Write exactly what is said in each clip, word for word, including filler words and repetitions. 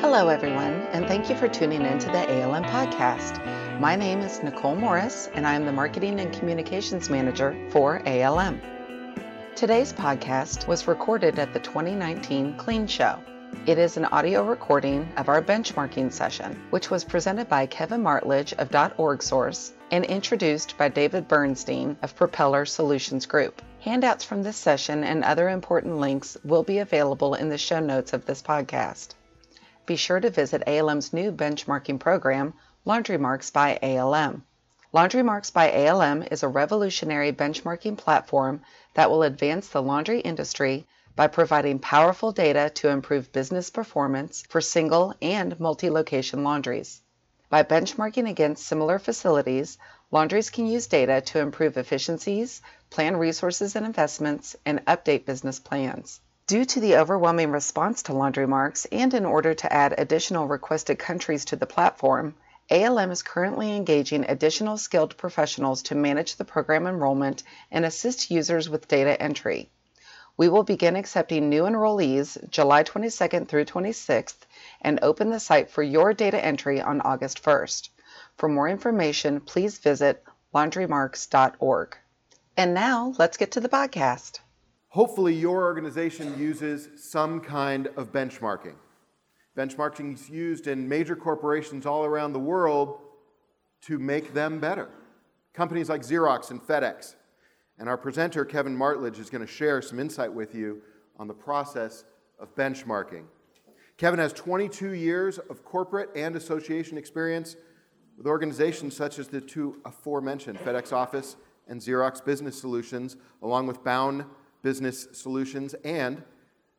Hello everyone, and thank you for tuning in to the A L M podcast. My name is Nicole Morris, and I am the Marketing and Communications Manager for A L M. Today's podcast was recorded at the twenty nineteen Clean Show. It is an audio recording of our benchmarking session, which was presented by Kevin Martlage of dot org source and introduced by David Bernstein of Propeller Solutions Group. Handouts from this session and other important links will be available in the show notes of this podcast. Be sure to visit A L M's new benchmarking program, Laundry Marks by A L M. Laundry Marks by A L M is a revolutionary benchmarking platform that will advance the laundry industry by providing powerful data to improve business performance for single and multi-location laundries. By benchmarking against similar facilities, laundries can use data to improve efficiencies, plan resources and investments, and update business plans. Due to the overwhelming response to Laundry Marks, and in order to add additional requested countries to the platform, A L M is currently engaging additional skilled professionals to manage the program enrollment and assist users with data entry. We will begin accepting new enrollees July twenty-second through twenty-sixth and open the site for your data entry on August first. For more information, please visit laundry marks dot org. And now, let's get to the podcast. Hopefully your organization uses some kind of benchmarking. Benchmarking is used in major corporations all around the world to make them better. Companies like Xerox and FedEx. And our presenter, Kevin Martlage, is going to share some insight with you on the process of benchmarking. Kevin has twenty-two years of corporate and association experience with organizations such as the two aforementioned FedEx Office and Xerox Business Solutions, along with Bound Business Solutions, and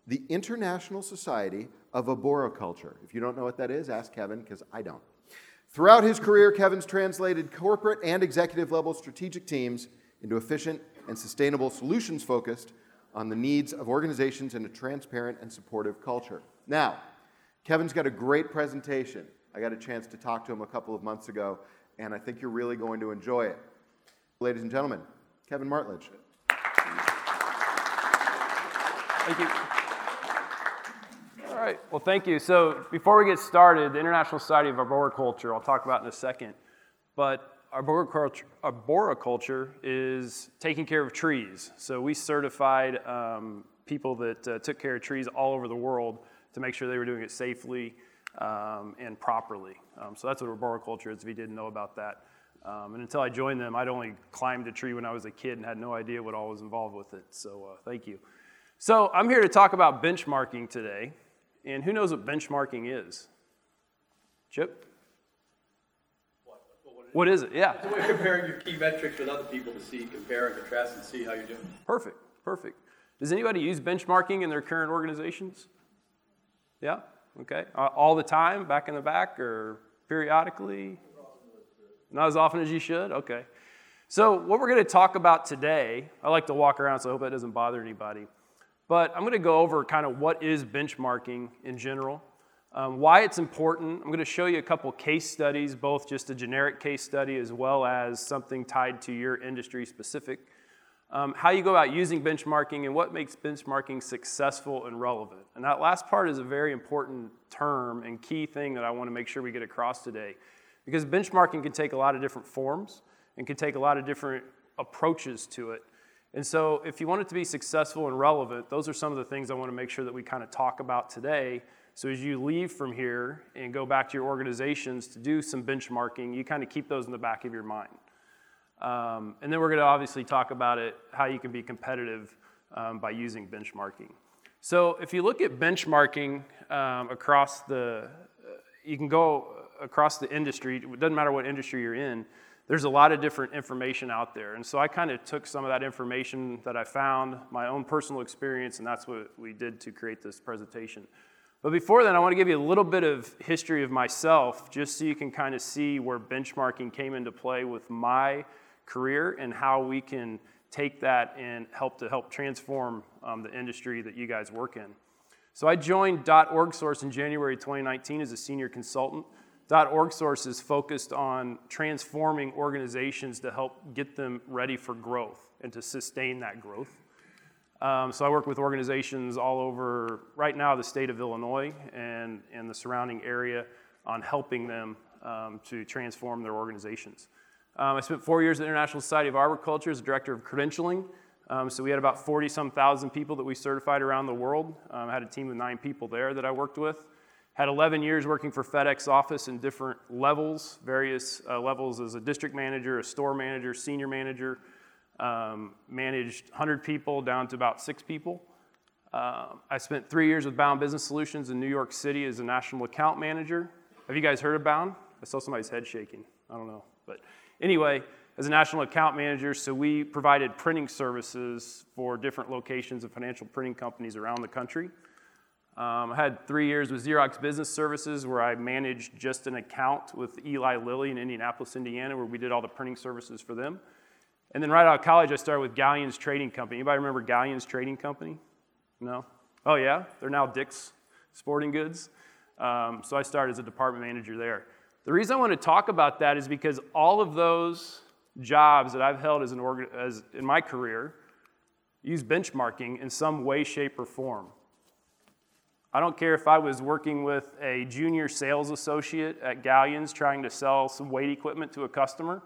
the International Society of Arboriculture. If you don't know what that is, ask Kevin, because I don't. Throughout his career, Kevin's translated corporate and executive-level strategic teams into efficient and sustainable solutions focused on the needs of organizations in a transparent and supportive culture. Now, Kevin's got a great presentation. I got a chance to talk to him a couple of months ago, and I think you're really going to enjoy it. Ladies and gentlemen, Kevin Martlage. Thank you. All right. Well, thank you. So before we get started, the International Society of Arboriculture, I'll talk about in a second, but arboriculture, arboriculture is taking care of trees. So we certified um, people that uh, took care of trees all over the world to make sure they were doing it safely um, and properly. Um, so that's what arboriculture is, if you didn't know about that. Um, and until I joined them, I'd only climbed a tree when I was a kid and had no idea what all was involved with it. So uh, thank you. So I'm here to talk about benchmarking today, and who knows what benchmarking is? Chip? What, what is it? What is it? Yeah. It's a way of comparing your key metrics with other people to see, compare and contrast and see how you're doing. Perfect, perfect. Does anybody use benchmarking in their current organizations? Yeah, okay. All the time, back in the back, or periodically? Not as often as you should? Okay. So what we're going to talk about today, I like to walk around, so I hope that doesn't bother anybody. But I'm going to go over kind of what is benchmarking in general, um, why it's important. I'm going to show you a couple case studies, both just a generic case study as well as something tied to your industry specific, um, how you go about using benchmarking and what makes benchmarking successful and relevant. And that last part is a very important term and key thing that I want to make sure we get across today, because benchmarking can take a lot of different forms and can take a lot of different approaches to it. And so if you want it to be successful and relevant, those are some of the things I want to make sure that we kind of talk about today. So as you leave from here and go back to your organizations to do some benchmarking, you kind of keep those in the back of your mind. Um, and then we're going to obviously talk about it, how you can be competitive um, by using benchmarking. So if you look at benchmarking um, across the, uh, you can go across the industry, it doesn't matter what industry you're in. There's a lot of different information out there. And so I kind of took some of that information that I found, my own personal experience, and that's what we did to create this presentation. But before then, I want to give you a little bit of history of myself, just so you can kind of see where benchmarking came into play with my career and how we can take that and help to help transform um, the industry that you guys work in. So I joined dot org source in January twenty nineteen as a senior consultant. dot org source is focused on transforming organizations to help get them ready for growth and to sustain that growth. Um, so I work with organizations all over, right now, the state of Illinois and, and the surrounding area on helping them um, to transform their organizations. Um, I spent four years at the International Society of Arboriculture as director of credentialing. Um, so we had about forty-some thousand people that we certified around the world. Um, I had a team of nine people there that I worked with. Had eleven years working for FedEx Office in different levels, various uh, levels as a district manager, a store manager, senior manager. Um, managed one hundred people down to about six people. Uh, I spent three years with Bound Business Solutions in New York City as a national account manager. Have you guys heard of Bound? I saw somebody's head shaking. I don't know. But anyway, as a national account manager, so we provided printing services for different locations of financial printing companies around the country. Um, I had three years with Xerox Business Services where I managed just an account with Eli Lilly in Indianapolis, Indiana, where we did all the printing services for them. And then right out of college, I started with Galyan's Trading Company. Anybody remember Galyan's Trading Company? No? Oh, yeah? They're now Dick's Sporting Goods. Um, so I started as a department manager there. The reason I want to talk about that is because all of those jobs that I've held as an organ- as in my career use benchmarking in some way, shape, or form. I don't care if I was working with a junior sales associate at Galyan's trying to sell some weight equipment to a customer.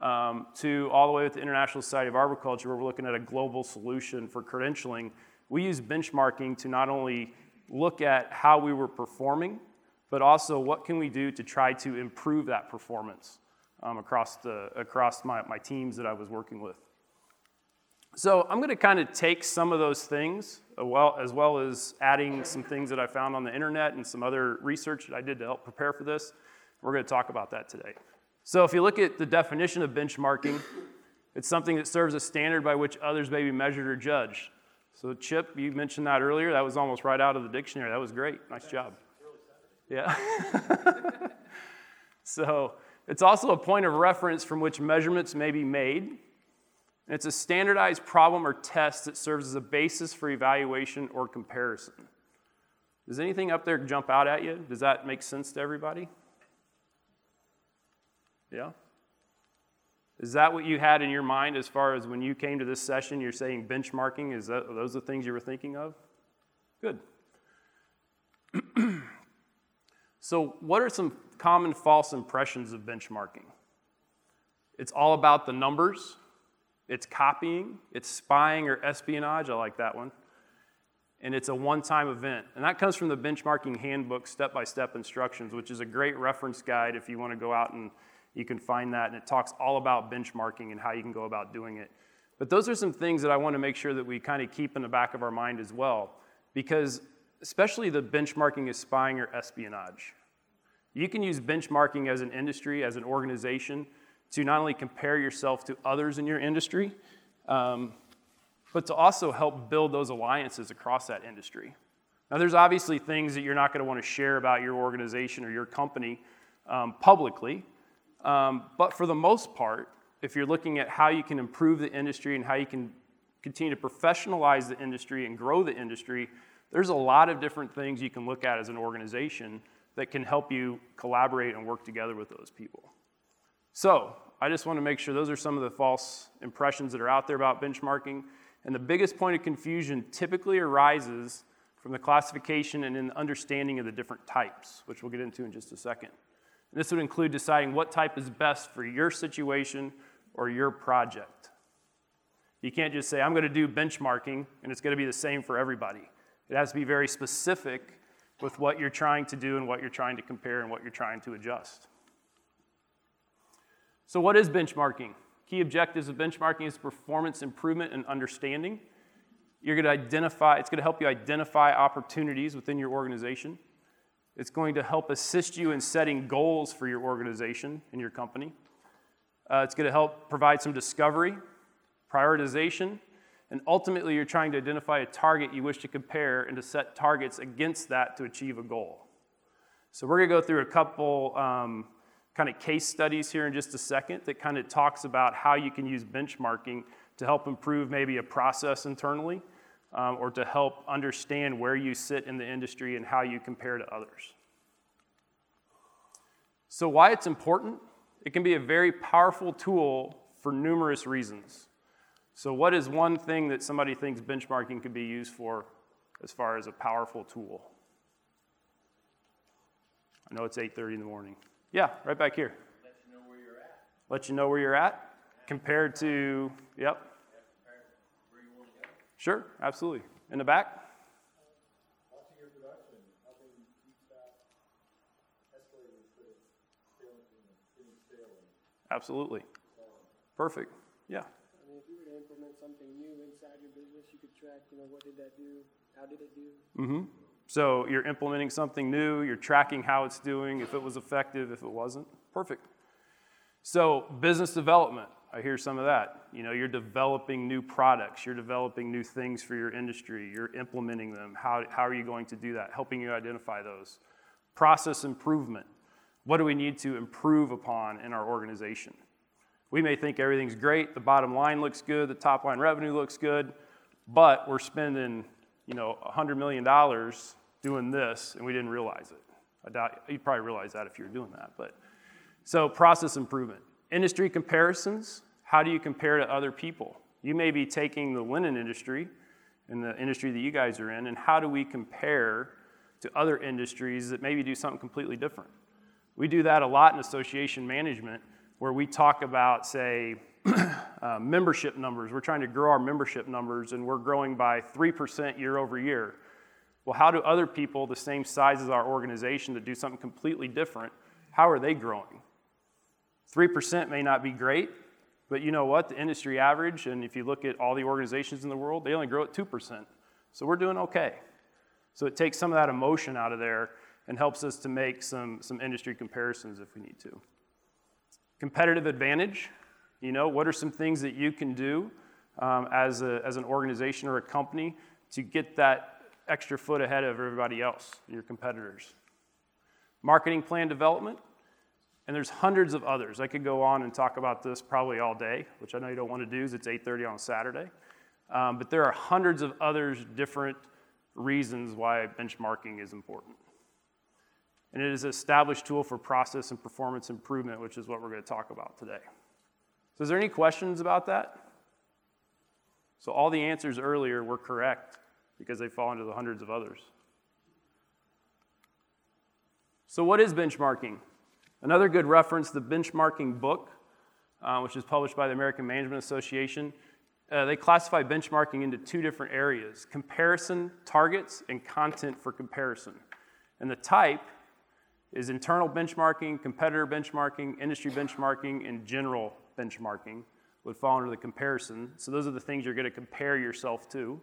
Um, to all the way with the International Society of Arboriculture, where we're looking at a global solution for credentialing. We use benchmarking to not only look at how we were performing, but also what can we do to try to improve that performance um, across, the, across my, my teams that I was working with. So I'm going to kind of take some of those things, well, as well as adding some things that I found on the internet and some other research that I did to help prepare for this. We're going to talk about that today. So if you look at the definition of benchmarking, it's something that serves a standard by which others may be measured or judged. So Chip, you mentioned that earlier. That was almost right out of the dictionary. That was great. Nice job. Yeah. So it's also a point of reference from which measurements may be made. And it's a standardized problem or test that serves as a basis for evaluation or comparison. Does anything up there jump out at you? Does that make sense to everybody? Yeah? Is that what you had in your mind as far as when you came to this session, you're saying benchmarking? Is that, are those the things you were thinking of? Good. So what are some common false impressions of benchmarking? It's all about the numbers. It's copying. It's spying or espionage. I like that one. And it's a one-time event. And that comes from the Benchmarking Handbook Step-by-Step Instructions, which is a great reference guide if you want to go out and you can find that, and it talks all about benchmarking and how you can go about doing it. But those are some things that I want to make sure that we kind of keep in the back of our mind as well, because especially the benchmarking is spying or espionage. You can use benchmarking as an industry, as an organization, to not only compare yourself to others in your industry, um, but to also help build those alliances across that industry. Now, there's obviously things that you're not going to want to share about your organization or your company um, publicly, Um, but for the most part, if you're looking at how you can improve the industry and how you can continue to professionalize the industry and grow the industry, there's a lot of different things you can look at as an organization that can help you collaborate and work together with those people. So I just want to make sure those are some of the false impressions that are out there about benchmarking. And the biggest point of confusion typically arises from the classification and in the understanding of the different types, which we'll get into in just a second. This would include deciding what type is best for your situation or your project. You can't just say, I'm going to do benchmarking, and it's going to be the same for everybody. It has to be very specific with what you're trying to do and what you're trying to compare and what you're trying to adjust. So what is benchmarking? Key objectives of benchmarking is performance improvement and understanding. You're going to identify, it's going to help you identify opportunities within your organization. It's going to help assist you in setting goals for your organization and your company. Uh, it's going to help provide some discovery, prioritization, and ultimately you're trying to identify a target you wish to compare and to set targets against that to achieve a goal. So we're going to go through a couple um, kind of case studies here in just a second that kind of talks about how you can use benchmarking to help improve maybe a process internally. Um, or to help understand where you sit in the industry and how you compare to others. So why it's important? It can be a very powerful tool for numerous reasons. So what is one thing that somebody thinks benchmarking could be used for as far as a powerful tool? I know it's eight thirty in the morning. Yeah, right back here. Let you know where you're at. Let you know where you're at compared to, yep. Where you want to go. Sure, absolutely. In the back. Absolutely. Perfect. Yeah. I mean, if you were to implement something new inside your business, you could track, you know, what did that do? How did it do? Mm-hmm. So you're implementing something new. You're tracking how it's doing, if it was effective, if it wasn't. Perfect. So business development. I hear some of that. You know, you're developing new products. You're developing new things for your industry. You're implementing them. How, how are you going to do that? Helping you identify those. Process improvement. What do we need to improve upon in our organization? We may think everything's great, the bottom line looks good, the top line revenue looks good, but we're spending, you know, one hundred million dollars doing this, and we didn't realize it. I doubt, you'd probably realize that if you were doing that. But so process improvement. Industry comparisons, how do you compare to other people? You may be taking the linen industry and the industry that you guys are in, and how do we compare to other industries that maybe do something completely different? We do that a lot in association management, where we talk about, say, uh, membership numbers. We're trying to grow our membership numbers, and we're growing by three percent year over year. Well, how do other people the same size as our organization that do something completely different, how are they growing? three percent may not be great, but you know what? The industry average, and if you look at all the organizations in the world, they only grow at two percent. So we're doing okay. So it takes some of that emotion out of there and helps us to make some, some industry comparisons if we need to. Competitive advantage, you know, what are some things that you can do um, as, a, as an organization or a company to get that extra foot ahead of everybody else, your competitors? Marketing plan development, and there's hundreds of others. I could go on and talk about this probably all day, which I know you don't want to do because it's eight thirty on a Saturday, um, but there are hundreds of others, different reasons why benchmarking is important. And it is an established tool for process and performance improvement, which is what we're going to talk about today. So is there any questions about that? So all the answers earlier were correct because they fall into the hundreds of others. So what is benchmarking? Another good reference, the benchmarking book, uh, which is published by the American Management Association. Uh, they classify benchmarking into two different areas: comparison targets and content for comparison. And the type is internal benchmarking, competitor benchmarking, industry benchmarking, and general benchmarking would fall under the comparison. So those are the things you're going to compare yourself to.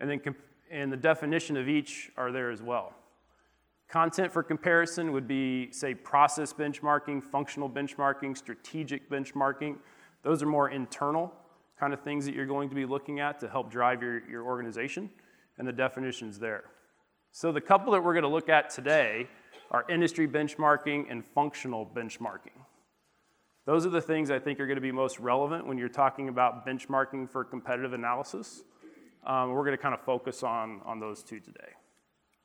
And then comp- and the definition of each are there as well. Content for comparison would be, say, process benchmarking, functional benchmarking, strategic benchmarking. Those are more internal kind of things that you're going to be looking at to help drive your, your organization. And the definition's there. So the couple that we're going to look at today are industry benchmarking and functional benchmarking. Those are the things I think are going to be most relevant when you're talking about benchmarking for competitive analysis. Um, we're going to kind of focus on, on those two today.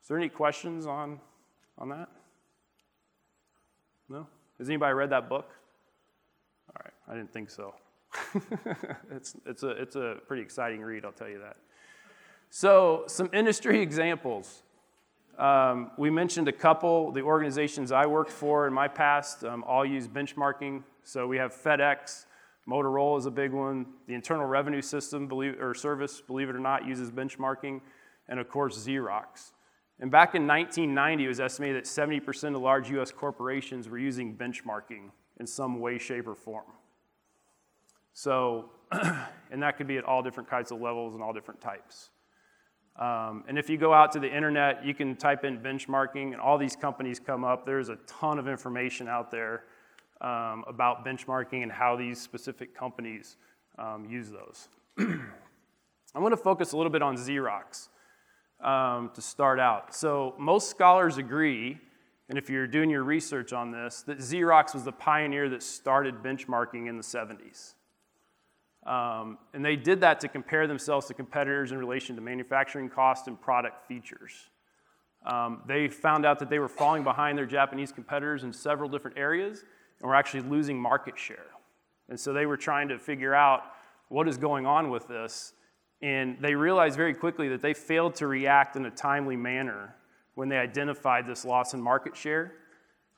Is there any questions on, on that? No? Has anybody read that book? All right, I didn't think so. it's, it's, a, it's a pretty exciting read, I'll tell you that. So some industry examples. Um, we mentioned a couple. The organizations I worked for in my past um, all use benchmarking. So we have FedEx, Motorola is a big one. The Internal Revenue System believe, or service, believe it or not, uses benchmarking, and of course Xerox. And back in nineteen ninety, it was estimated that seventy percent of large U S corporations were using benchmarking in some way, shape, or form. So, and that could be at all different kinds of levels and all different types. Um, and if you go out to the internet, you can type in benchmarking, and all these companies come up. There's a ton of information out there um, about benchmarking and how these specific companies um, use those. I want to focus a little bit on Xerox um, to start out. So most scholars agree, and if you're doing your research on this, that Xerox was the pioneer that started benchmarking in the seventies. Um, and they did that to compare themselves to competitors in relation to manufacturing cost and product features. Um, they found out that they were falling behind their Japanese competitors in several different areas and were actually losing market share. And so they were trying to figure out, what is going on with this? And they realized very quickly that they failed to react in a timely manner when they identified this loss in market share,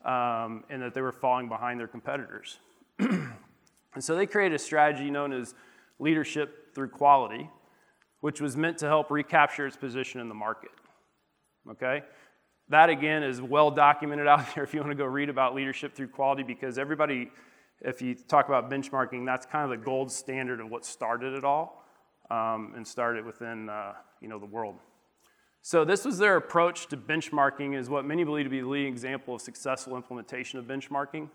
um, and that they were falling behind their competitors. And so they created a strategy known as leadership through quality, which was meant to help recapture its position in the market, okay? That, again, is well documented out there if you want to go read about leadership through quality, because everybody, if you talk about benchmarking, that's kind of the gold standard of what started it all, um, and started within uh, you know, the world. So this was their approach to benchmarking, is what many believe to be the leading example of successful implementation of benchmarking.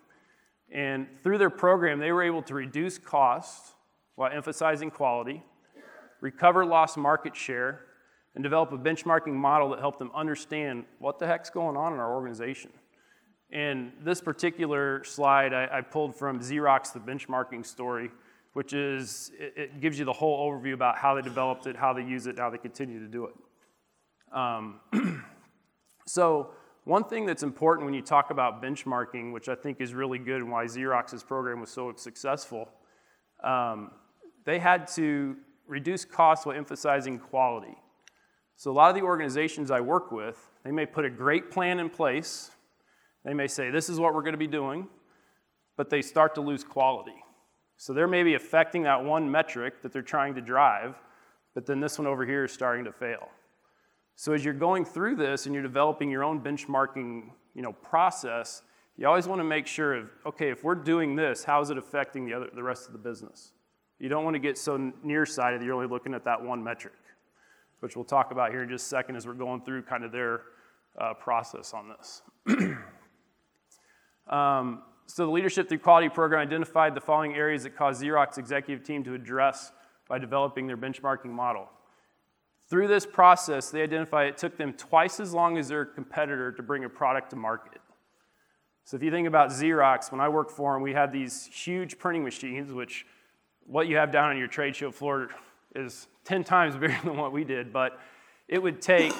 And through their program, they were able to reduce costs while emphasizing quality, recover lost market share, and develop a benchmarking model that helped them understand what the heck's going on in our organization. And this particular slide I, I pulled from Xerox, the benchmarking story, which is, it, it gives you the whole overview about how they developed it, how they use it, how they continue to do it. Um, so one thing that's important when you talk about benchmarking, which I think is really good and why Xerox's program was so successful, um, they had to reduce costs while emphasizing quality. So a lot of the organizations I work with, they may put a great plan in place. They may say, this is what we're going to be doing, but they start to lose quality. So they're maybe affecting that one metric that they're trying to drive, but then this one over here is starting to fail. So as you're going through this and you're developing your own benchmarking, you know, process, you always want to make sure of, okay, if we're doing this, how is it affecting the other, the rest of the business? You don't want to get so nearsighted that you're only looking at that one metric, which we'll talk about here in just a second as we're going through kind of their uh, process on this. um, so the Leadership Through Quality program identified the following areas that caused Xerox executive team to address by developing their benchmarking model. Through this process, they identified it took them twice as long as their competitor to bring a product to market. So if you think about Xerox, when I worked for them, we had these huge printing machines, which what you have down on your trade show floor is ten times bigger than what we did, but it would take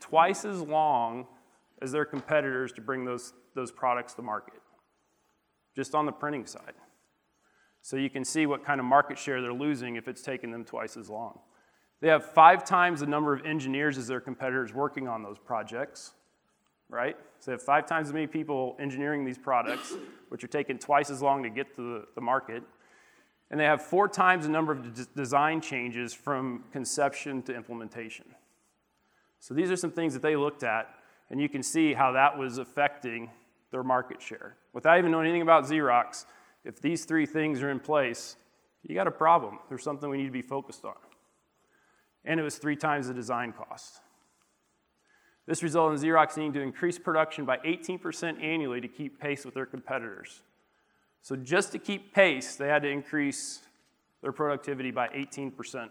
twice as long as their competitors to bring those, those products to market, just on the printing side. So you can see what kind of market share they're losing if it's taking them twice as long. They have five times the number of engineers as their competitors working on those projects, right? So they have five times as many people engineering these products, which are taking twice as long to get to the, the market. And they have four times the number of d- design changes from conception to implementation. So these are some things that they looked at, and you can see how that was affecting their market share. Without even knowing anything about Xerox, if these three things are in place, you got a problem. There's something we need to be focused on. And it was three times the design cost. This resulted in Xerox needing to increase production by eighteen percent annually to keep pace with their competitors. So just to keep pace, they had to increase their productivity by eighteen percent.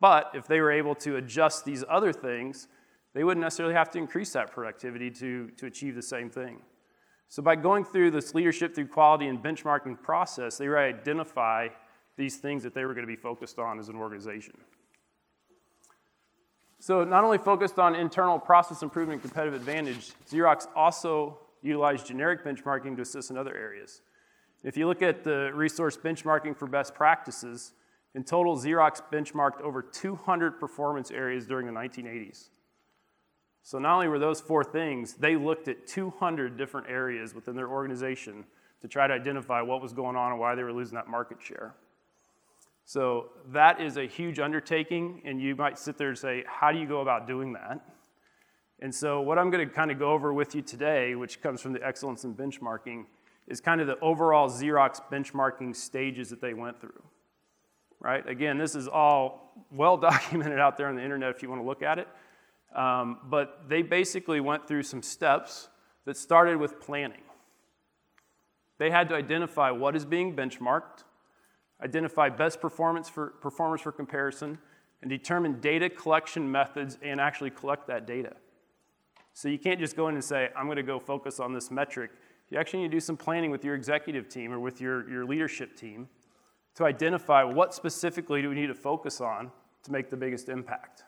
But if they were able to adjust these other things, they wouldn't necessarily have to increase that productivity to, to achieve the same thing. So by going through this leadership through quality and benchmarking process, they were able to identify these things that they were going to be focused on as an organization. So not only focused on internal process improvement and competitive advantage, Xerox also utilize generic benchmarking to assist in other areas. If you look at the resource benchmarking for best practices, in total, Xerox benchmarked over two hundred performance areas during the nineteen eighties. So not only were those four things, they looked at two hundred different areas within their organization to try to identify what was going on and why they were losing that market share. So that is a huge undertaking, and you might sit there and say, how do you go about doing that? And so what I'm going to kind of go over with you today, which comes from the excellence in benchmarking, is kind of the overall Xerox benchmarking stages that they went through, right? Again, this is all well documented out there on the internet if you want to look at it. Um, but they basically went through some steps that started with planning. They had to identify what is being benchmarked, identify best performance for, performers for comparison, and determine data collection methods and actually collect that data. So you can't just go in and say, I'm going to go focus on this metric. You actually need to do some planning with your executive team or with your, your leadership team to identify what specifically do we need to focus on to make the biggest impact.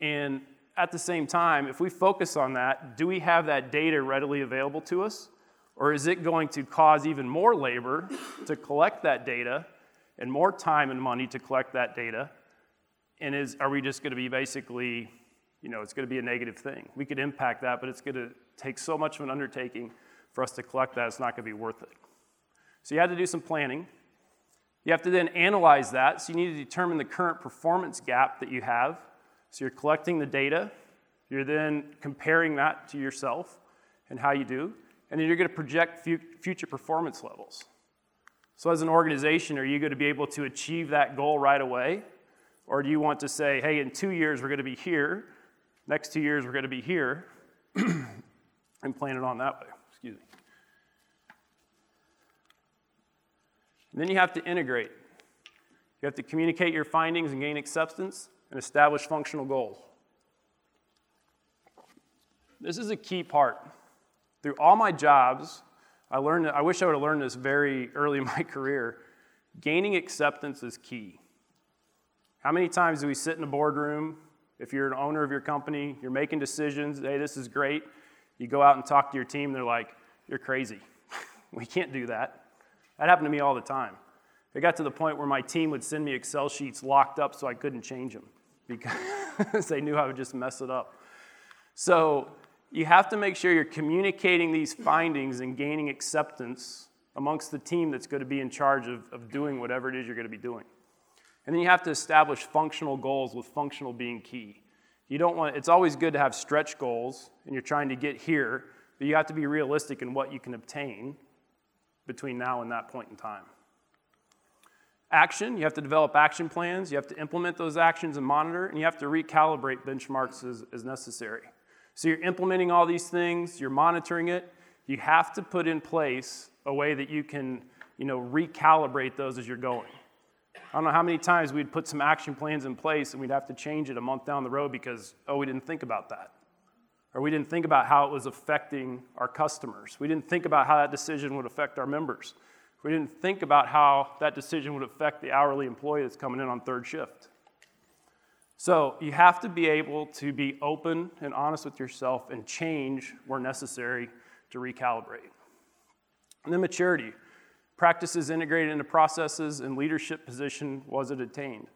And at the same time, if we focus on that, do we have that data readily available to us? Or is it going to cause even more labor to collect that data and more time and money to collect that data? And is are we just going to be basically, you know, it's going to be a negative thing. We could impact that, but it's going to take so much of an undertaking for us to collect that, it's not going to be worth it. So you had to do some planning. You have to then analyze that, so you need to determine the current performance gap that you have. So you're collecting the data, you're then comparing that to yourself and how you do, and then you're going to project future performance levels. So as an organization, are you going to be able to achieve that goal right away? Or do you want to say, hey, in two years we're going to be here, next two years we're going to be here, and plan it on that way. Excuse me. And then you have to integrate. You have to communicate your findings and gain acceptance and establish functional goals. This is a key part. Through all my jobs, I learned, I wish I would have learned this very early in my career. Gaining acceptance is key. How many times do we sit in a boardroom? If you're an owner of your company, you're making decisions, hey, this is great. You go out and talk to your team, they're like, you're crazy. We can't do that. That happened to me all the time. It got to the point where my team would send me Excel sheets locked up so I couldn't change them because they knew I would just mess it up. So you have to make sure you're communicating these findings and gaining acceptance amongst the team that's going to be in charge of, of doing whatever it is you're going to be doing. And then you have to establish functional goals, with functional being key. You don't want, it's always good to have stretch goals and you're trying to get here, but you have to be realistic in what you can obtain between now and that point in time. Action, you have to develop action plans, you have to implement those actions and monitor, and you have to recalibrate benchmarks as, as necessary. So you're implementing all these things, you're monitoring it, you have to put in place a way that you can, you know, recalibrate those as you're going. I don't know how many times we'd put some action plans in place and we'd have to change it a month down the road because, oh, we didn't think about that. Or we didn't think about how it was affecting our customers. We didn't think about how that decision would affect our members. We didn't think about how that decision would affect the hourly employee that's coming in on third shift. So you have to be able to be open and honest with yourself and change where necessary to recalibrate. And then maturity. Practices integrated into processes and leadership position was it attained.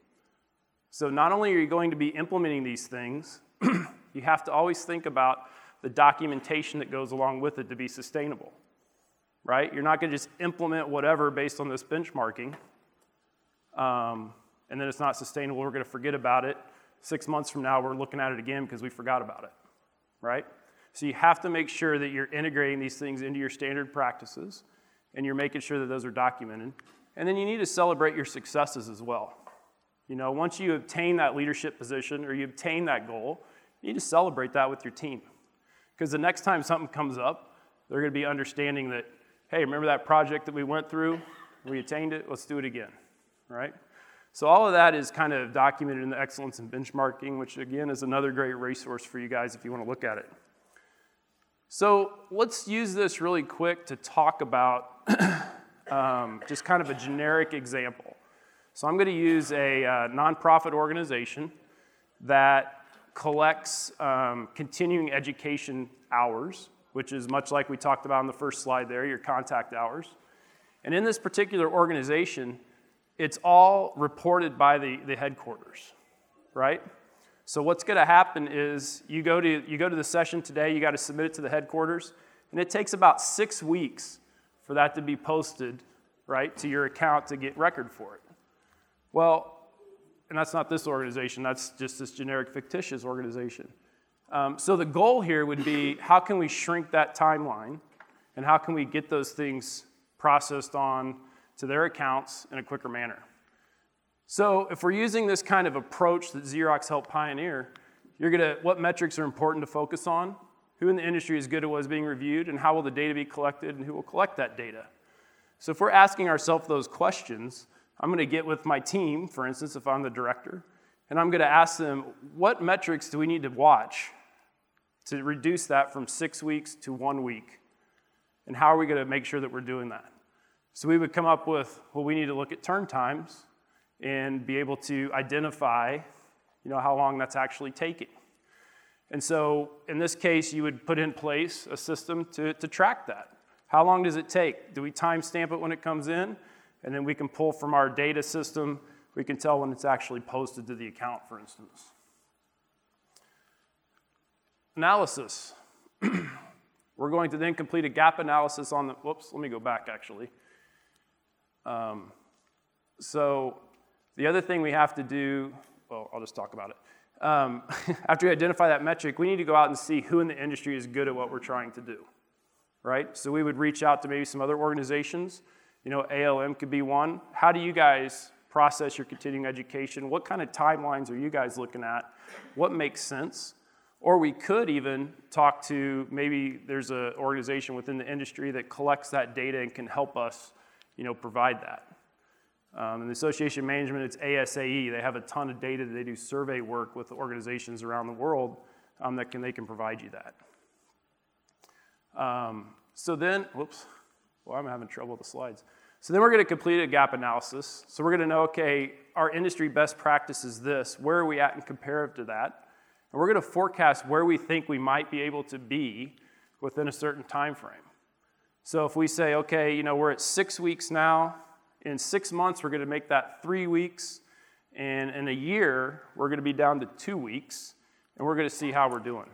So not only are you going to be implementing these things, you have to always think about the documentation that goes along with it to be sustainable, right? You're not going to just implement whatever based on this benchmarking, um, and then it's not sustainable. We're going to forget about it. Six months from now, we're looking at it again because we forgot about it, right? So you have to make sure that you're integrating these things into your standard practices, and you're making sure that those are documented. And then you need to celebrate your successes as well. You know, once you obtain that leadership position or you obtain that goal, you need to celebrate that with your team. Because the next time something comes up, they're going to be understanding that, hey, remember that project that we went through? We attained it. Let's do it again, right? So all of that is kind of documented in the Excellence in Benchmarking, which, again, is another great resource for you guys if you want to look at it. So let's use this really quick to talk about um, just kind of a generic example. So I'm going to use a uh, nonprofit organization that collects um, continuing education hours, which is much like we talked about in the first slide there, your contact hours. And in this particular organization, it's all reported by the, the headquarters, right? So what's going to happen is you go to you go to the session today, you got to submit it to the headquarters, and it takes about six weeks for that to be posted, right, to your account to get record for it. Well, and that's not this organization, that's just this generic fictitious organization. Um, so the goal here would be how can we shrink that timeline and how can we get those things processed on to their accounts in a quicker manner. So if we're using this kind of approach that Xerox helped pioneer, you're gonna, what metrics are important to focus on, who in the industry is good at what is being reviewed, and how will the data be collected and who will collect that data. So if we're asking ourselves those questions, I'm going to get with my team, for instance, if I'm the director, and I'm going to ask them, what metrics do we need to watch to reduce that from six weeks to one week? And how are we going to make sure that we're doing that? So we would come up with, well, we need to look at turn times and be able to identify, you know, how long that's actually taking. And so in this case, you would put in place a system to, to track that. How long does it take? Do we timestamp it when it comes in? and then we can pull from our data system. We can tell when it's actually posted to the account, for instance. Analysis. We're going to then complete a gap analysis on the, whoops, let me go back actually. Um, so the other thing we have to do, well, I'll just talk about it. Um, after we identify that metric, we need to go out and see who in the industry is good at what we're trying to do, right? So we would reach out to maybe some other organizations. You know, A L M could be one. How do you guys process your continuing education? What kind of timelines are you guys looking at? What makes sense? Or we could even talk to, maybe there's an organization within the industry that collects that data and can help us, you know, provide that. Um, in the association management, it's A S A E. They have a ton of data. They do survey work with organizations around the world um, that can they can provide you that. Um, so then, whoops, well, I'm having trouble with the slides. So then we're going to complete a gap analysis. So we're going to know, okay, our industry best practice is this. Where are we at in comparative to that? And we're going to forecast where we think we might be able to be within a certain time frame. So if we say, okay, you know, we're at six weeks now. In six months, we're going to make that three weeks. And in a year, we're going to be down to two weeks. And we're going to see how we're doing.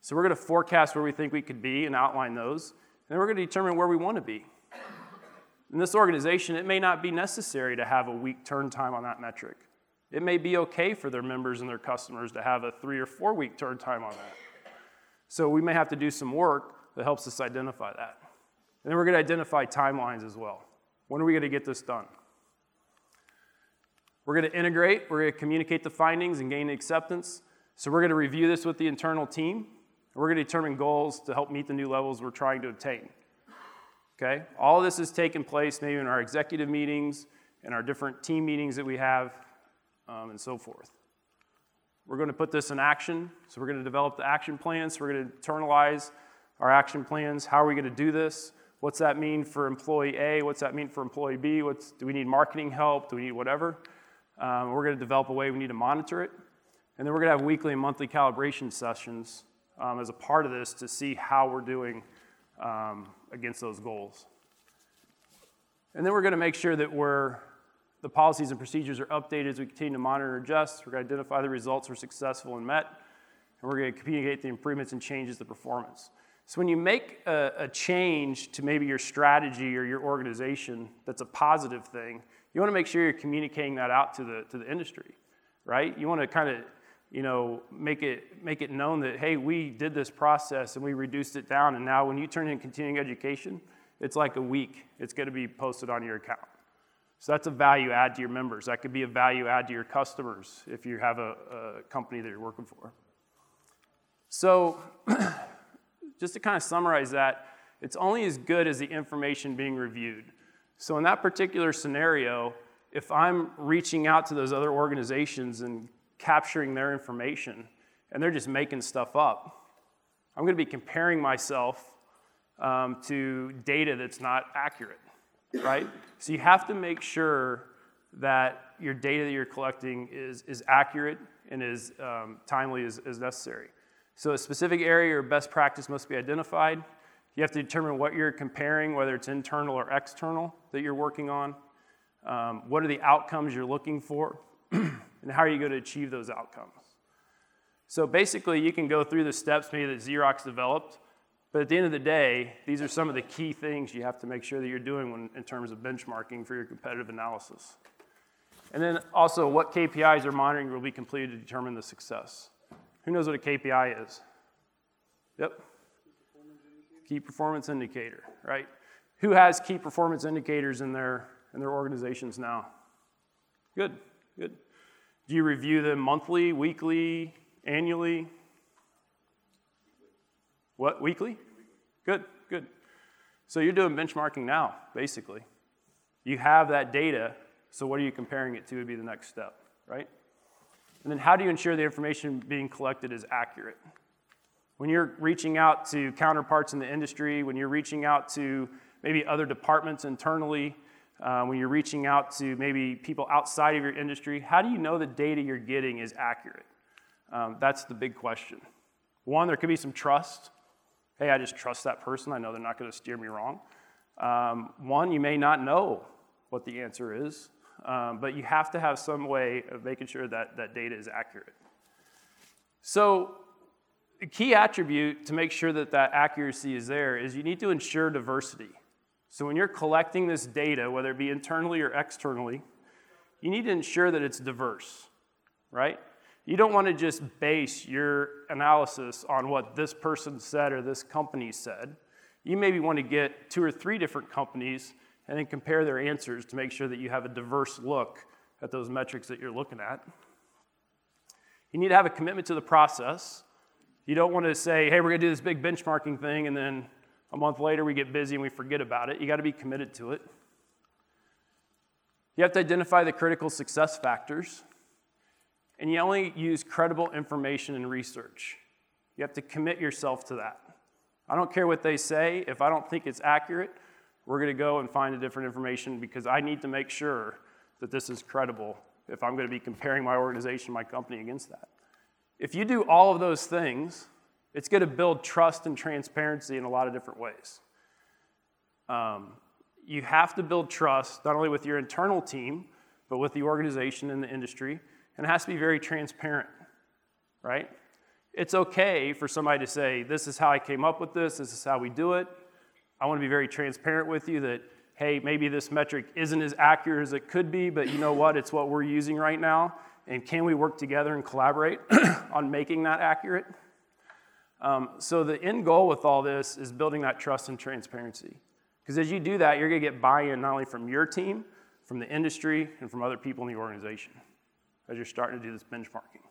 So we're going to forecast where we think we could be and outline those. And then we're going to determine where we want to be. In this organization, it may not be necessary to have a week turn time on that metric. It may be okay for their members and their customers to have a three or four week turn time on that. So we may have to do some work that helps us identify that. And then we're gonna identify timelines as well. When are we gonna get this done? We're gonna integrate, we're gonna communicate the findings and gain the acceptance. So we're gonna review this with the internal team, and we're gonna determine goals to help meet the new levels we're trying to obtain. Okay, all of this has taken place maybe in our executive meetings and our different team meetings that we have. Um, and so forth. We're going to put this in action. So we're going to develop the action plans. We're going to internalize our action plans. How are we going to do this? What's that mean for employee A? What's that mean for employee B? What's, do we need marketing help? Do we need whatever? Um, we're going to develop a way we need to monitor it. And then we're going to have weekly and monthly calibration sessions um, as a part of this to see how we're doing um, against those goals. And then we're going to make sure that we're the policies and procedures are updated as we continue to monitor and adjust. We're going to identify the results we're successful and met, and we're going to communicate the improvements and changes to performance. So when you make a, a change to maybe your strategy or your organization that's a positive thing, you want to make sure you're communicating that out to the, to the industry, right? You want to kind of, you know, make it, make it known that, hey, we did this process and we reduced it down, and now when you turn in continuing education, it's like a week. It's going to be posted on your account. So that's a value add to your members. That could be a value add to your customers if you have a, a company that you're working for. So just to kind of summarize that, it's only as good as the information being reviewed. So in that particular scenario, if I'm reaching out to those other organizations and capturing their information, and they're just making stuff up, I'm going to be comparing myself um, to data that's not accurate. Right? So you have to make sure that your data that you're collecting is, is accurate and is um, timely as, as necessary. So a specific area or best practice must be identified. You have to determine what you're comparing, whether it's internal or external that you're working on. Um, what are the outcomes you're looking for? And how are you going to achieve those outcomes? So basically, you can go through the steps maybe that Xerox developed. But at the end of the day, these are some of the key things you have to make sure that you're doing when, in terms of benchmarking for your competitive analysis. And then also, what K P Is or monitoring will be completed to determine the success. Who knows what a K P I is? Yep. Key performance indicator, right? Who has key performance indicators in their, in their organizations now? Good, good. Do you review them monthly, weekly, annually? What, weekly? Good, good. So you're doing benchmarking now, basically. You have that data, so what are you comparing it to would be the next step, right? And then how do you ensure the information being collected is accurate? When you're reaching out to counterparts in the industry, when you're reaching out to maybe other departments internally, uh, when you're reaching out to maybe people outside of your industry, how do you know the data you're getting is accurate? Um, that's the big question. One, there could be some trust. Hey, I just trust that person. I know they're not going to steer me wrong. Um, one, you may not know what the answer is. Um, but you have to have some way of making sure that that data is accurate. So the key attribute to make sure that that accuracy is there is you need to ensure diversity. So when you're collecting this data, whether it be internally or externally, you need to ensure that it's diverse, right? You don't want to just base your analysis on what this person said or this company said. You maybe want to get two or three different companies and then compare their answers to make sure that you have a diverse look at those metrics that you're looking at. You need to have a commitment to the process. You don't want to say, hey, we're going to do this big benchmarking thing, and then a month later we get busy and we forget about it. You got to be committed to it. You have to identify the critical success factors. And you only use credible information and research. You have to commit yourself to that. I don't care what they say. If I don't think it's accurate, we're going to go and find a different information because I need to make sure that this is credible if I'm going to be comparing my organization, my company against that. If you do all of those things, it's going to build trust and transparency in a lot of different ways. Um, you have to build trust not only with your internal team, but with the organization and the industry. And it has to be very transparent, right? It's okay for somebody to say, this is how I came up with this, this is how we do it. I want to be very transparent with you that, hey, maybe this metric isn't as accurate as it could be, but you know what, it's what we're using right now, and can we work together and collaborate on making that accurate? Um, so the end goal with all this is building that trust and transparency. Because as you do that, you're going to get buy-in not only from your team, from the industry, and from other people in the organization as you're starting to do this benchmarking.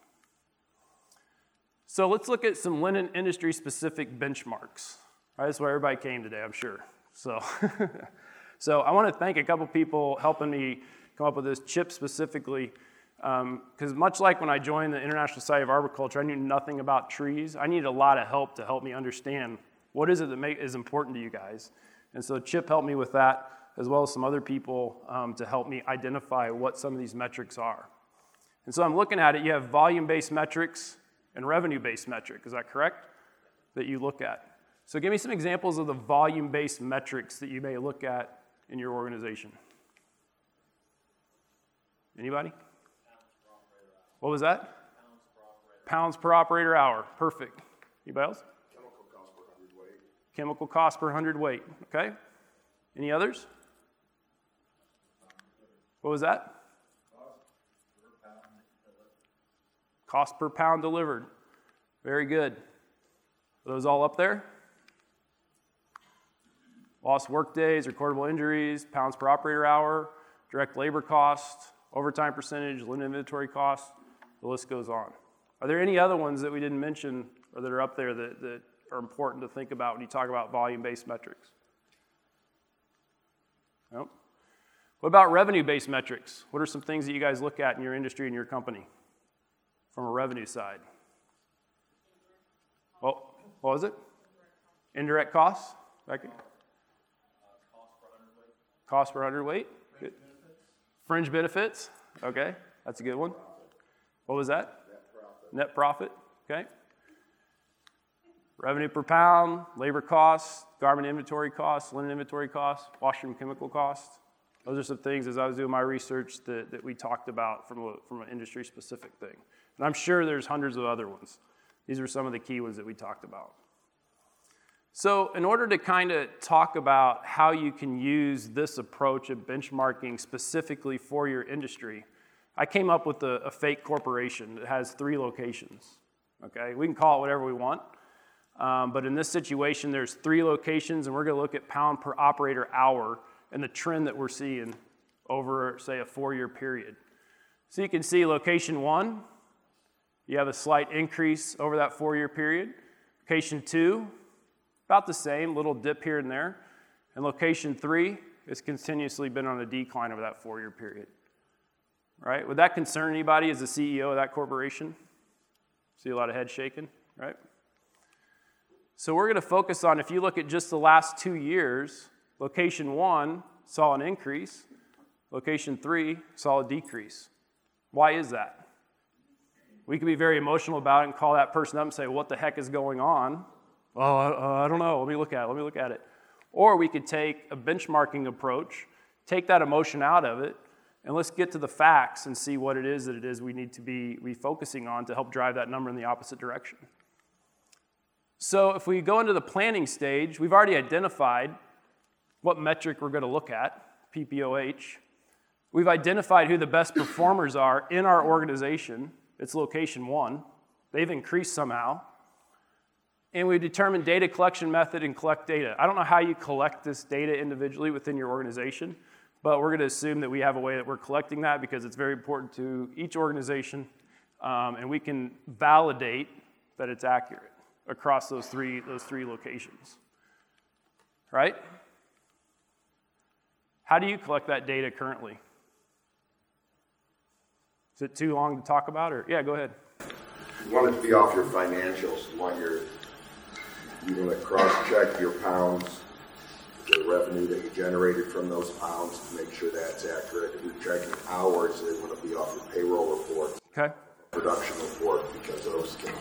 So let's look at some linen industry-specific benchmarks. All right, that's why everybody came today, I'm sure. So, so I want to thank a couple people helping me come up with this chip specifically, because um, much like when I joined the International Society of Arboriculture, I knew nothing about trees. I needed a lot of help to help me understand what is it that make, is important to you guys. And so Chip helped me with that, as well as some other people um, to help me identify what some of these metrics are. And so I'm looking at it, you have volume-based metrics and revenue-based metric, is that correct? That you look at. So give me some examples of the volume-based metrics that you may look at in your organization. Anybody? What was that? Pounds per operator hour. Perfect. Anybody else? Chemical cost per hundredweight. Chemical cost per hundredweight. Okay. Any others? What was that? Cost per pound delivered. Very good. Are those all up there? Lost work days, recordable injuries, pounds per operator hour, direct labor cost, overtime percentage, linen inventory cost, the list goes on. Are there any other ones that we didn't mention or that are up there that, that are important to think about when you talk about volume-based metrics? Nope. What about revenue-based metrics? What are some things that you guys look at in your industry and your company? From a revenue side. Oh, what was it? Indirect costs. Becky? Cost per hundredweight. Good. Fringe benefits. Okay, that's a good one. What was that? Net profit. Net profit. Okay. Revenue per pound, labor costs, garment inventory costs, linen inventory costs, washroom chemical costs. Those are some things, as I was doing my research, that, that we talked about from, a, from an industry-specific thing. And I'm sure there's hundreds of other ones. These are some of the key ones that we talked about. So in order to kind of talk about how you can use this approach of benchmarking specifically for your industry, I came up with a, a fake corporation that has three locations. Okay, we can call it whatever we want. Um, but in this situation, there's three locations, and we're going to look at pound per operator hour and the trend that we're seeing over, say, a four-year period. So you can see location one, you have a slight increase over that four-year period. Location two, about the same, little dip here and there. And location three has continuously been on a decline over that four-year period. Right? Would that concern anybody as the C E O of that corporation? See a lot of head shaking, right? So we're going to focus on, if you look at just the last two years, location one saw an increase. Location three saw a decrease. Why is that? We could be very emotional about it and call that person up and say, what the heck is going on? Oh, I, uh, I don't know. Let me look at it. Let me look at it. Or we could take a benchmarking approach take that emotion out of it, and let's get to the facts and see what it is that it is we need to be refocusing on to help drive that number in the opposite direction. So if we go into the planning stage, we've already identified what metric we're going to look at, P P O H. We've identified who the best performers are in our organization. It's location one. They've increased somehow. And we determine data collection method and collect data. I don't know how you collect this data individually within your organization, but we're going to assume that we have a way that we're collecting that because it's very important to each organization, um, and we can validate that it's accurate across those three, those three locations, right? How do you collect that data currently? Is it too long to talk about? Or yeah, go ahead. You want it to be off your financials. You want your You want to cross-check your pounds, the revenue that you generated from those pounds to make sure that's accurate. If you're checking hours, they want to be off your payroll report, okay. Production report, because those can,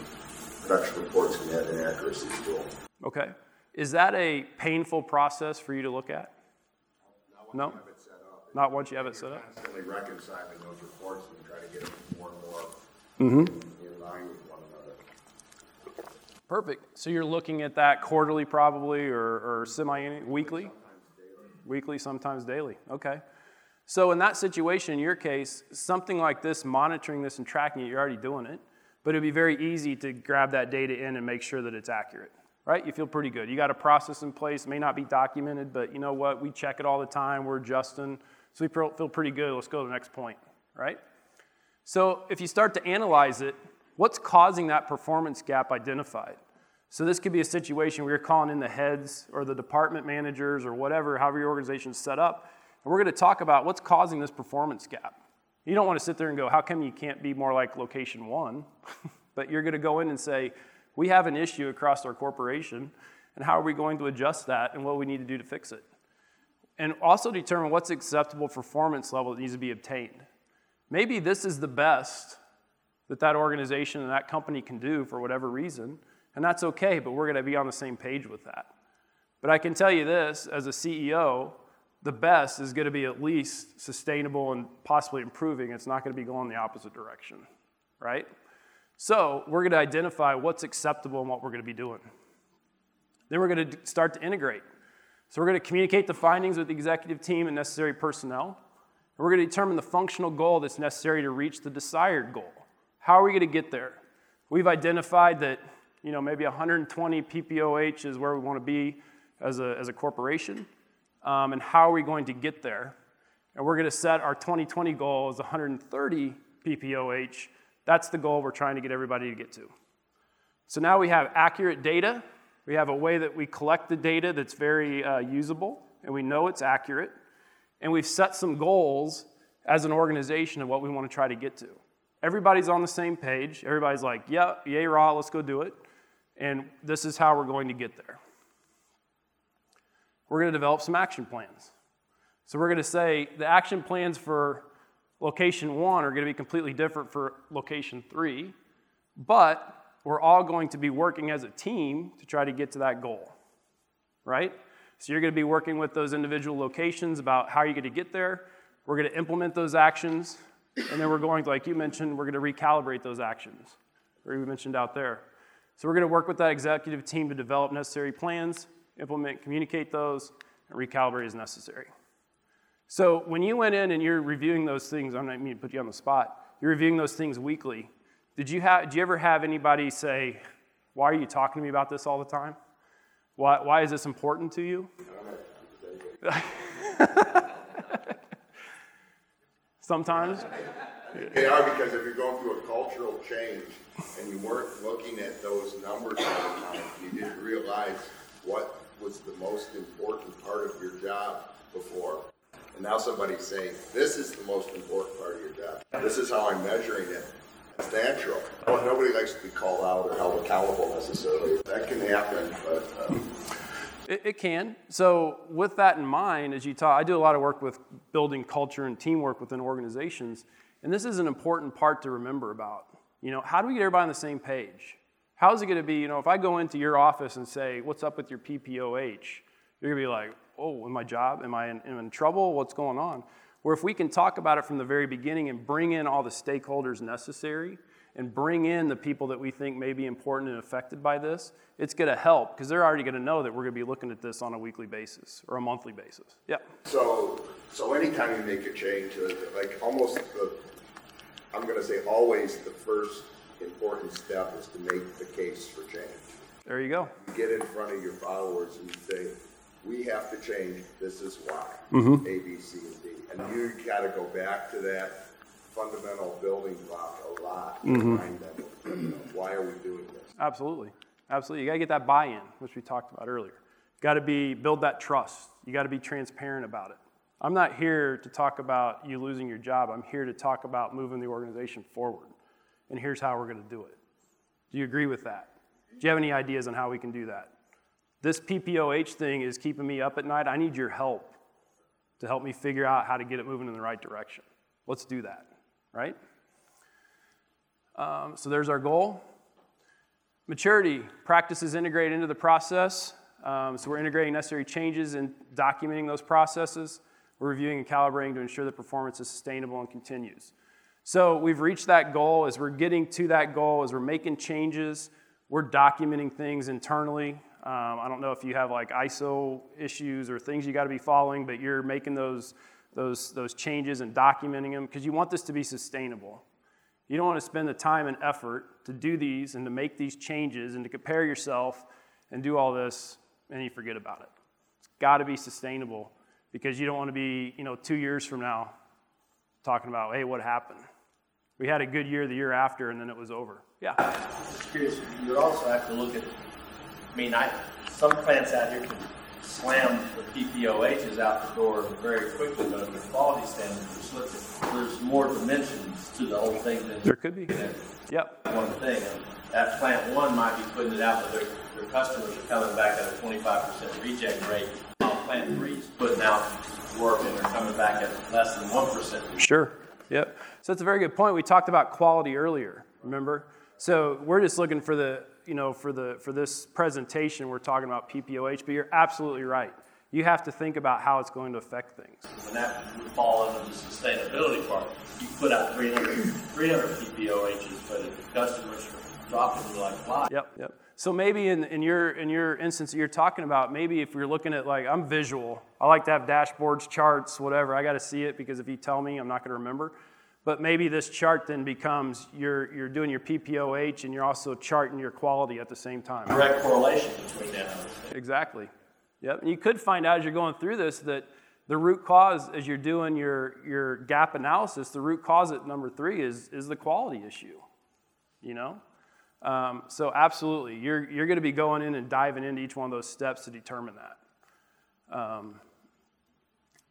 production reports can have inaccuracies to them. Okay. Is that a painful process for you to look at? No? Not once you have it set up? Constantly reconciling those reports and try to get them more and more mm-hmm. in line with one another. Perfect. So you're looking at that quarterly probably or, or semi-weekly? Sometimes weekly, sometimes daily. Okay. So in that situation, in your case, something like this, monitoring this and tracking it, you're already doing it, but it'd be very easy to grab that data in and make sure that it's accurate, right? You feel pretty good. You got a process in place, may not be documented, but you know what? We check it all the time. We're adjusting. So we feel pretty good. Let's go to the next point, right? So if you start to analyze it, what's causing that performance gap identified? So this could be a situation where you're calling in the heads or the department managers or whatever, however your organization's set up, and we're going to talk about what's causing this performance gap. You don't want to sit there and go, how come you can't be more like location one? But you're going to go in and say, we have an issue across our corporation, and how are we going to adjust that and what we need to do to fix it? And also determine what's acceptable performance level that needs to be obtained. Maybe this is the best that that organization and that company can do for whatever reason, and that's okay, but we're gonna be on the same page with that. But I can tell you this, as a C E O, the best is gonna be at least sustainable and possibly improving. It's not gonna be going the opposite direction, right? So we're gonna identify what's acceptable and what we're gonna be doing. Then we're gonna start to integrate. So we're gonna communicate the findings with the executive team and necessary personnel, and we're gonna determine the functional goal that's necessary to reach the desired goal. How are we going to get there? We've identified that, you know, maybe one hundred twenty P P O H is where we want to be as a, as a corporation. Um, and how are we going to get there? And we're going to set our twenty twenty goal as one hundred thirty P P O H. That's the goal we're trying to get everybody to get to. So now we have accurate data. We have a way that we collect the data that's very uh, usable, and we know it's accurate. And we've set some goals as an organization of what we want to try to get to. Everybody's on the same page. Everybody's like, yeah, yay, raw, let's go do it. And this is how we're going to get there. We're going to develop some action plans. So we're going to say the action plans for location one are going to be completely different for location three, but we're all going to be working as a team to try to get to that goal, right? So you're going to be working with those individual locations about how you're going to get there. We're going to implement those actions. And then we're going to, like you mentioned, we're going to recalibrate those actions, or we mentioned out there. So we're going to work with that executive team to develop necessary plans, implement, communicate those, and recalibrate as necessary. So when you went in and you're reviewing those things, I'm not mean to put you on the spot, you're reviewing those things weekly, did you, have, did you ever have anybody say, why are you talking to me about this all the time? Why, why is this important to you? Sometimes? They are, because if you're going through a cultural change and you weren't looking at those numbers all the time, you didn't realize what was the most important part of your job before. And now somebody's saying, this is the most important part of your job. This is how I'm measuring it. It's natural. Well, nobody likes to be called out or held accountable necessarily. That can happen, but... Um, It, it can. So with that in mind, as you talk, I do a lot of work with building culture and teamwork within organizations, and this is an important part to remember about. You know, how do we get everybody on the same page? How is it going to be, you know, if I go into your office and say, what's up with your P P O H? You're going to be like, oh, in my job, am I in, am I in trouble? What's going on? Where if we can talk about it from the very beginning and bring in all the stakeholders necessary and bring in the people that we think may be important and affected by this, it's going to help because they're already going to know that we're going to be looking at this on a weekly basis or a monthly basis. Yeah. So, so anytime you make a change, like almost the, I'm going to say always the first important step is to make the case for change. There you go. You get in front of your followers and you say, we have to change. This is why. Mm-hmm. A, B, C, and D. And you got to go back to that fundamental building block a lot. Mm-hmm. To remind them of, you know, why are we doing this? Absolutely. Absolutely. You got to get that buy-in, which we talked about earlier. Got to be build that trust. You got to be transparent about it. I'm not here to talk about you losing your job. I'm here to talk about moving the organization forward. And here's how we're going to do it. Do you agree with that? Do you have any ideas on how we can do that? This P P O H thing is keeping me up at night. I need your help to help me figure out how to get it moving in the right direction. Let's do that, right? Um, so there's our goal. Maturity, practices integrate into the process. Um, so we're integrating necessary changes and documenting those processes. We're reviewing and calibrating to ensure that performance is sustainable and continues. So we've reached that goal. As we're getting to that goal, as we're making changes, we're documenting things internally. Um, I don't know if you have like I S O issues or things you got to be following, but you're making those those those changes and documenting them because you want this to be sustainable. You don't want to spend the time and effort to do these and to make these changes and to compare yourself and do all this and you forget about it. It's got to be sustainable because you don't want to be, you know, two years from now talking about, hey, what happened? We had a good year the year after and then it was over. Yeah. I'm just curious, you also have to look at, I mean, I, some plants out here can slam the P P O Hs out the door very quickly, but under quality standards, there's more dimensions to the whole thing than there could be. Yep. One thing, that plant one might be putting it out, but their, their customers are coming back at a twenty-five percent reject rate. While plant three is putting out work and they're coming back at less than one percent. Sure. Yep. So that's a very good point. We talked about quality earlier. Remember? So we're just looking for the. You know, for the for this presentation, we're talking about P P O H, but you're absolutely right. You have to think about how it's going to affect things. When that would fall under the sustainability part, you put out three hundred, three hundred P P O Hs, but if the customers are dropping, you're like, why? Yep, yep. So maybe in, in your in your instance that you're talking about, maybe if you're looking at like, I'm visual. I like to have dashboards, charts, whatever. I got to see it because if you tell me, I'm not going to remember. But maybe this chart then becomes you're you're doing your P P O H and you're also charting your quality at the same time. Direct correlation between that. Exactly. Yep. And you could find out as you're going through this that the root cause, as you're doing your your gap analysis, the root cause at number three is is the quality issue. You know. Um, so absolutely, you're you're going to be going in and diving into each one of those steps to determine that. Um,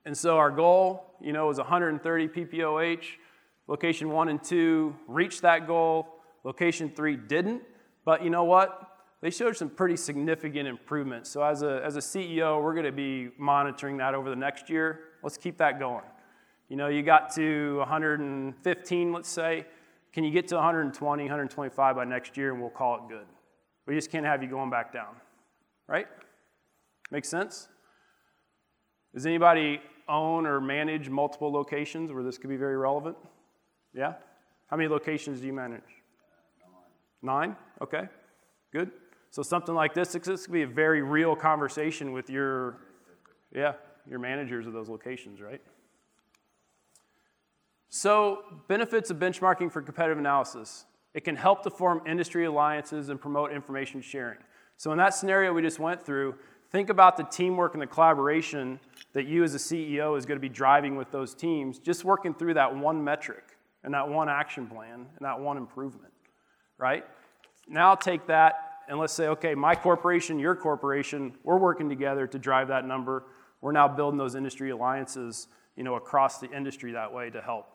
and so our goal, you know, is one hundred thirty P P O H. Location one and two reached that goal. Location three didn't, but you know what? They showed some pretty significant improvements. So as a as a C E O, we're going to be monitoring that over the next year. Let's keep that going. You know, you got to one hundred fifteen, let's say. Can you get to one hundred twenty, one hundred twenty-five by next year, and we'll call it good? We just can't have you going back down, right? Makes sense? Does anybody own or manage multiple locations where this could be very relevant? Yeah? How many locations do you manage? Nine. Nine? Okay. Good. So something like this, this could be a very real conversation with your, yeah, your managers of those locations, right? So benefits of benchmarking for competitive analysis. It can help to form industry alliances and promote information sharing. So in that scenario we just went through, think about the teamwork and the collaboration that you as a C E O is going to be driving with those teams, just working through that one metric. And that one action plan, and that one improvement, right? Now take that and let's say, okay, my corporation, your corporation, we're working together to drive that number. We're now building those industry alliances, you know, across the industry that way to help.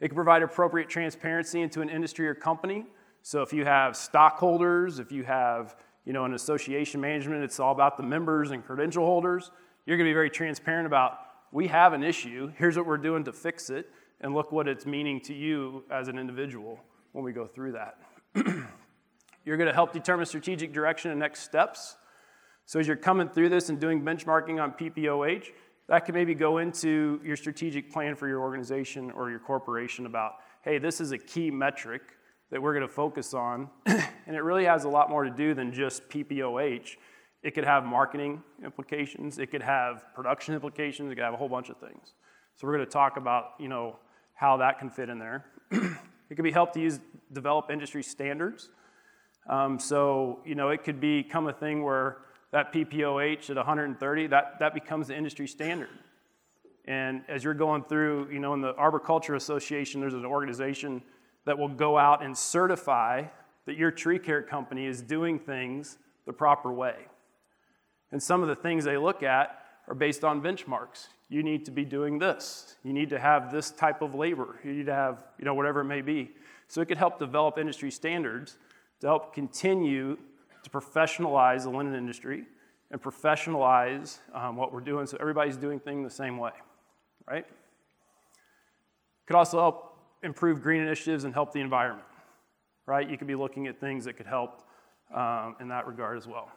It can provide appropriate transparency into an industry or company. So if you have stockholders, if you have, you know, an association management, it's all about the members and credential holders. You're going to be very transparent about, we have an issue. Here's what we're doing to fix it. And look what it's meaning to you as an individual when we go through that. You're going to help determine strategic direction and next steps. So as you're coming through this and doing benchmarking on P P O H, that could maybe go into your strategic plan for your organization or your corporation about, hey, this is a key metric that we're going to focus on. And it really has a lot more to do than just P P O H. It could have marketing implications. It could have production implications. It could have a whole bunch of things. So we're going to talk about, you know, how that can fit in there. It could be helped to use develop industry standards. Um, so, you know, it could become a thing where that P P O H at one hundred thirty, that, that becomes the industry standard. And as you're going through, you know, in the Arboriculture Association, there's an organization that will go out and certify that your tree care company is doing things the proper way. And some of the things they look at are based on benchmarks. You need to be doing this. You need to have this type of labor. You need to have, you know, whatever it may be. So it could help develop industry standards to help continue to professionalize the linen industry and professionalize um, what we're doing so everybody's doing things the same way, right? Could also help improve green initiatives and help the environment, right? You could be looking at things that could help um, in that regard as well.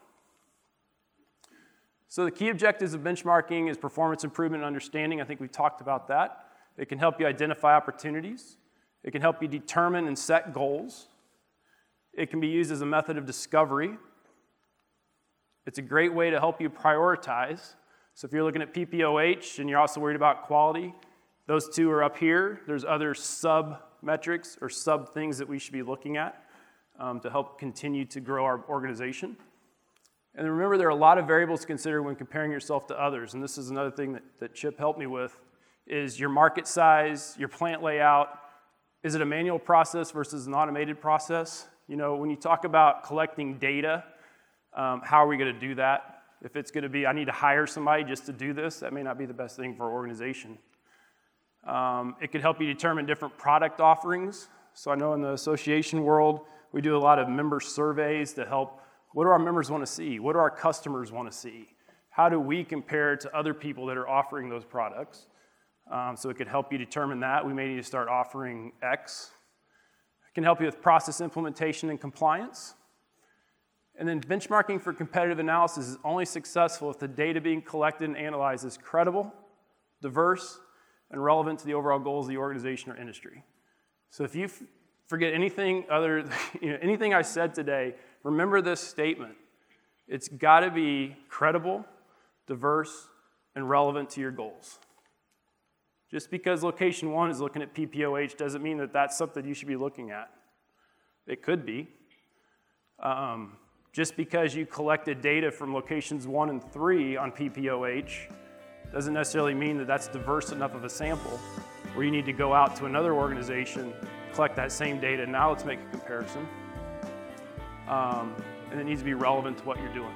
So the key objectives of benchmarking is performance improvement and understanding. I think we've talked about that. It can help you identify opportunities. It can help you determine and set goals. It can be used as a method of discovery. It's a great way to help you prioritize. So if you're looking at P P O H and you're also worried about quality, those two are up here. There's other sub-metrics or sub-things that we should be looking at um, to help continue to grow our organization. And remember, there are a lot of variables to consider when comparing yourself to others. And this is another thing that, that Chip helped me with, is your market size, your plant layout. Is it a manual process versus an automated process? You know, when you talk about collecting data, um, how are we going to do that? If it's going to be, I need to hire somebody just to do this, that may not be the best thing for our organization. Um, it could help you determine different product offerings. So I know in the association world, we do a lot of member surveys to help, what do our members want to see? What do our customers want to see? How do we compare to other people that are offering those products? Um, so it could help you determine that. We may need to start offering X. It can help you with process implementation and compliance. And then benchmarking for competitive analysis is only successful if the data being collected and analyzed is credible, diverse, and relevant to the overall goals of the organization or industry. So if you f- forget anything other, you know, anything I said today, remember this statement. It's got to be credible, diverse, and relevant to your goals. Just because location one is looking at P P O H doesn't mean that that's something you should be looking at. It could be. Um, just because you collected data from locations one and three on P P O H doesn't necessarily mean that that's diverse enough of a sample where you need to go out to another organization, collect that same data, and now let's make a comparison. Um, and it needs to be relevant to what you're doing.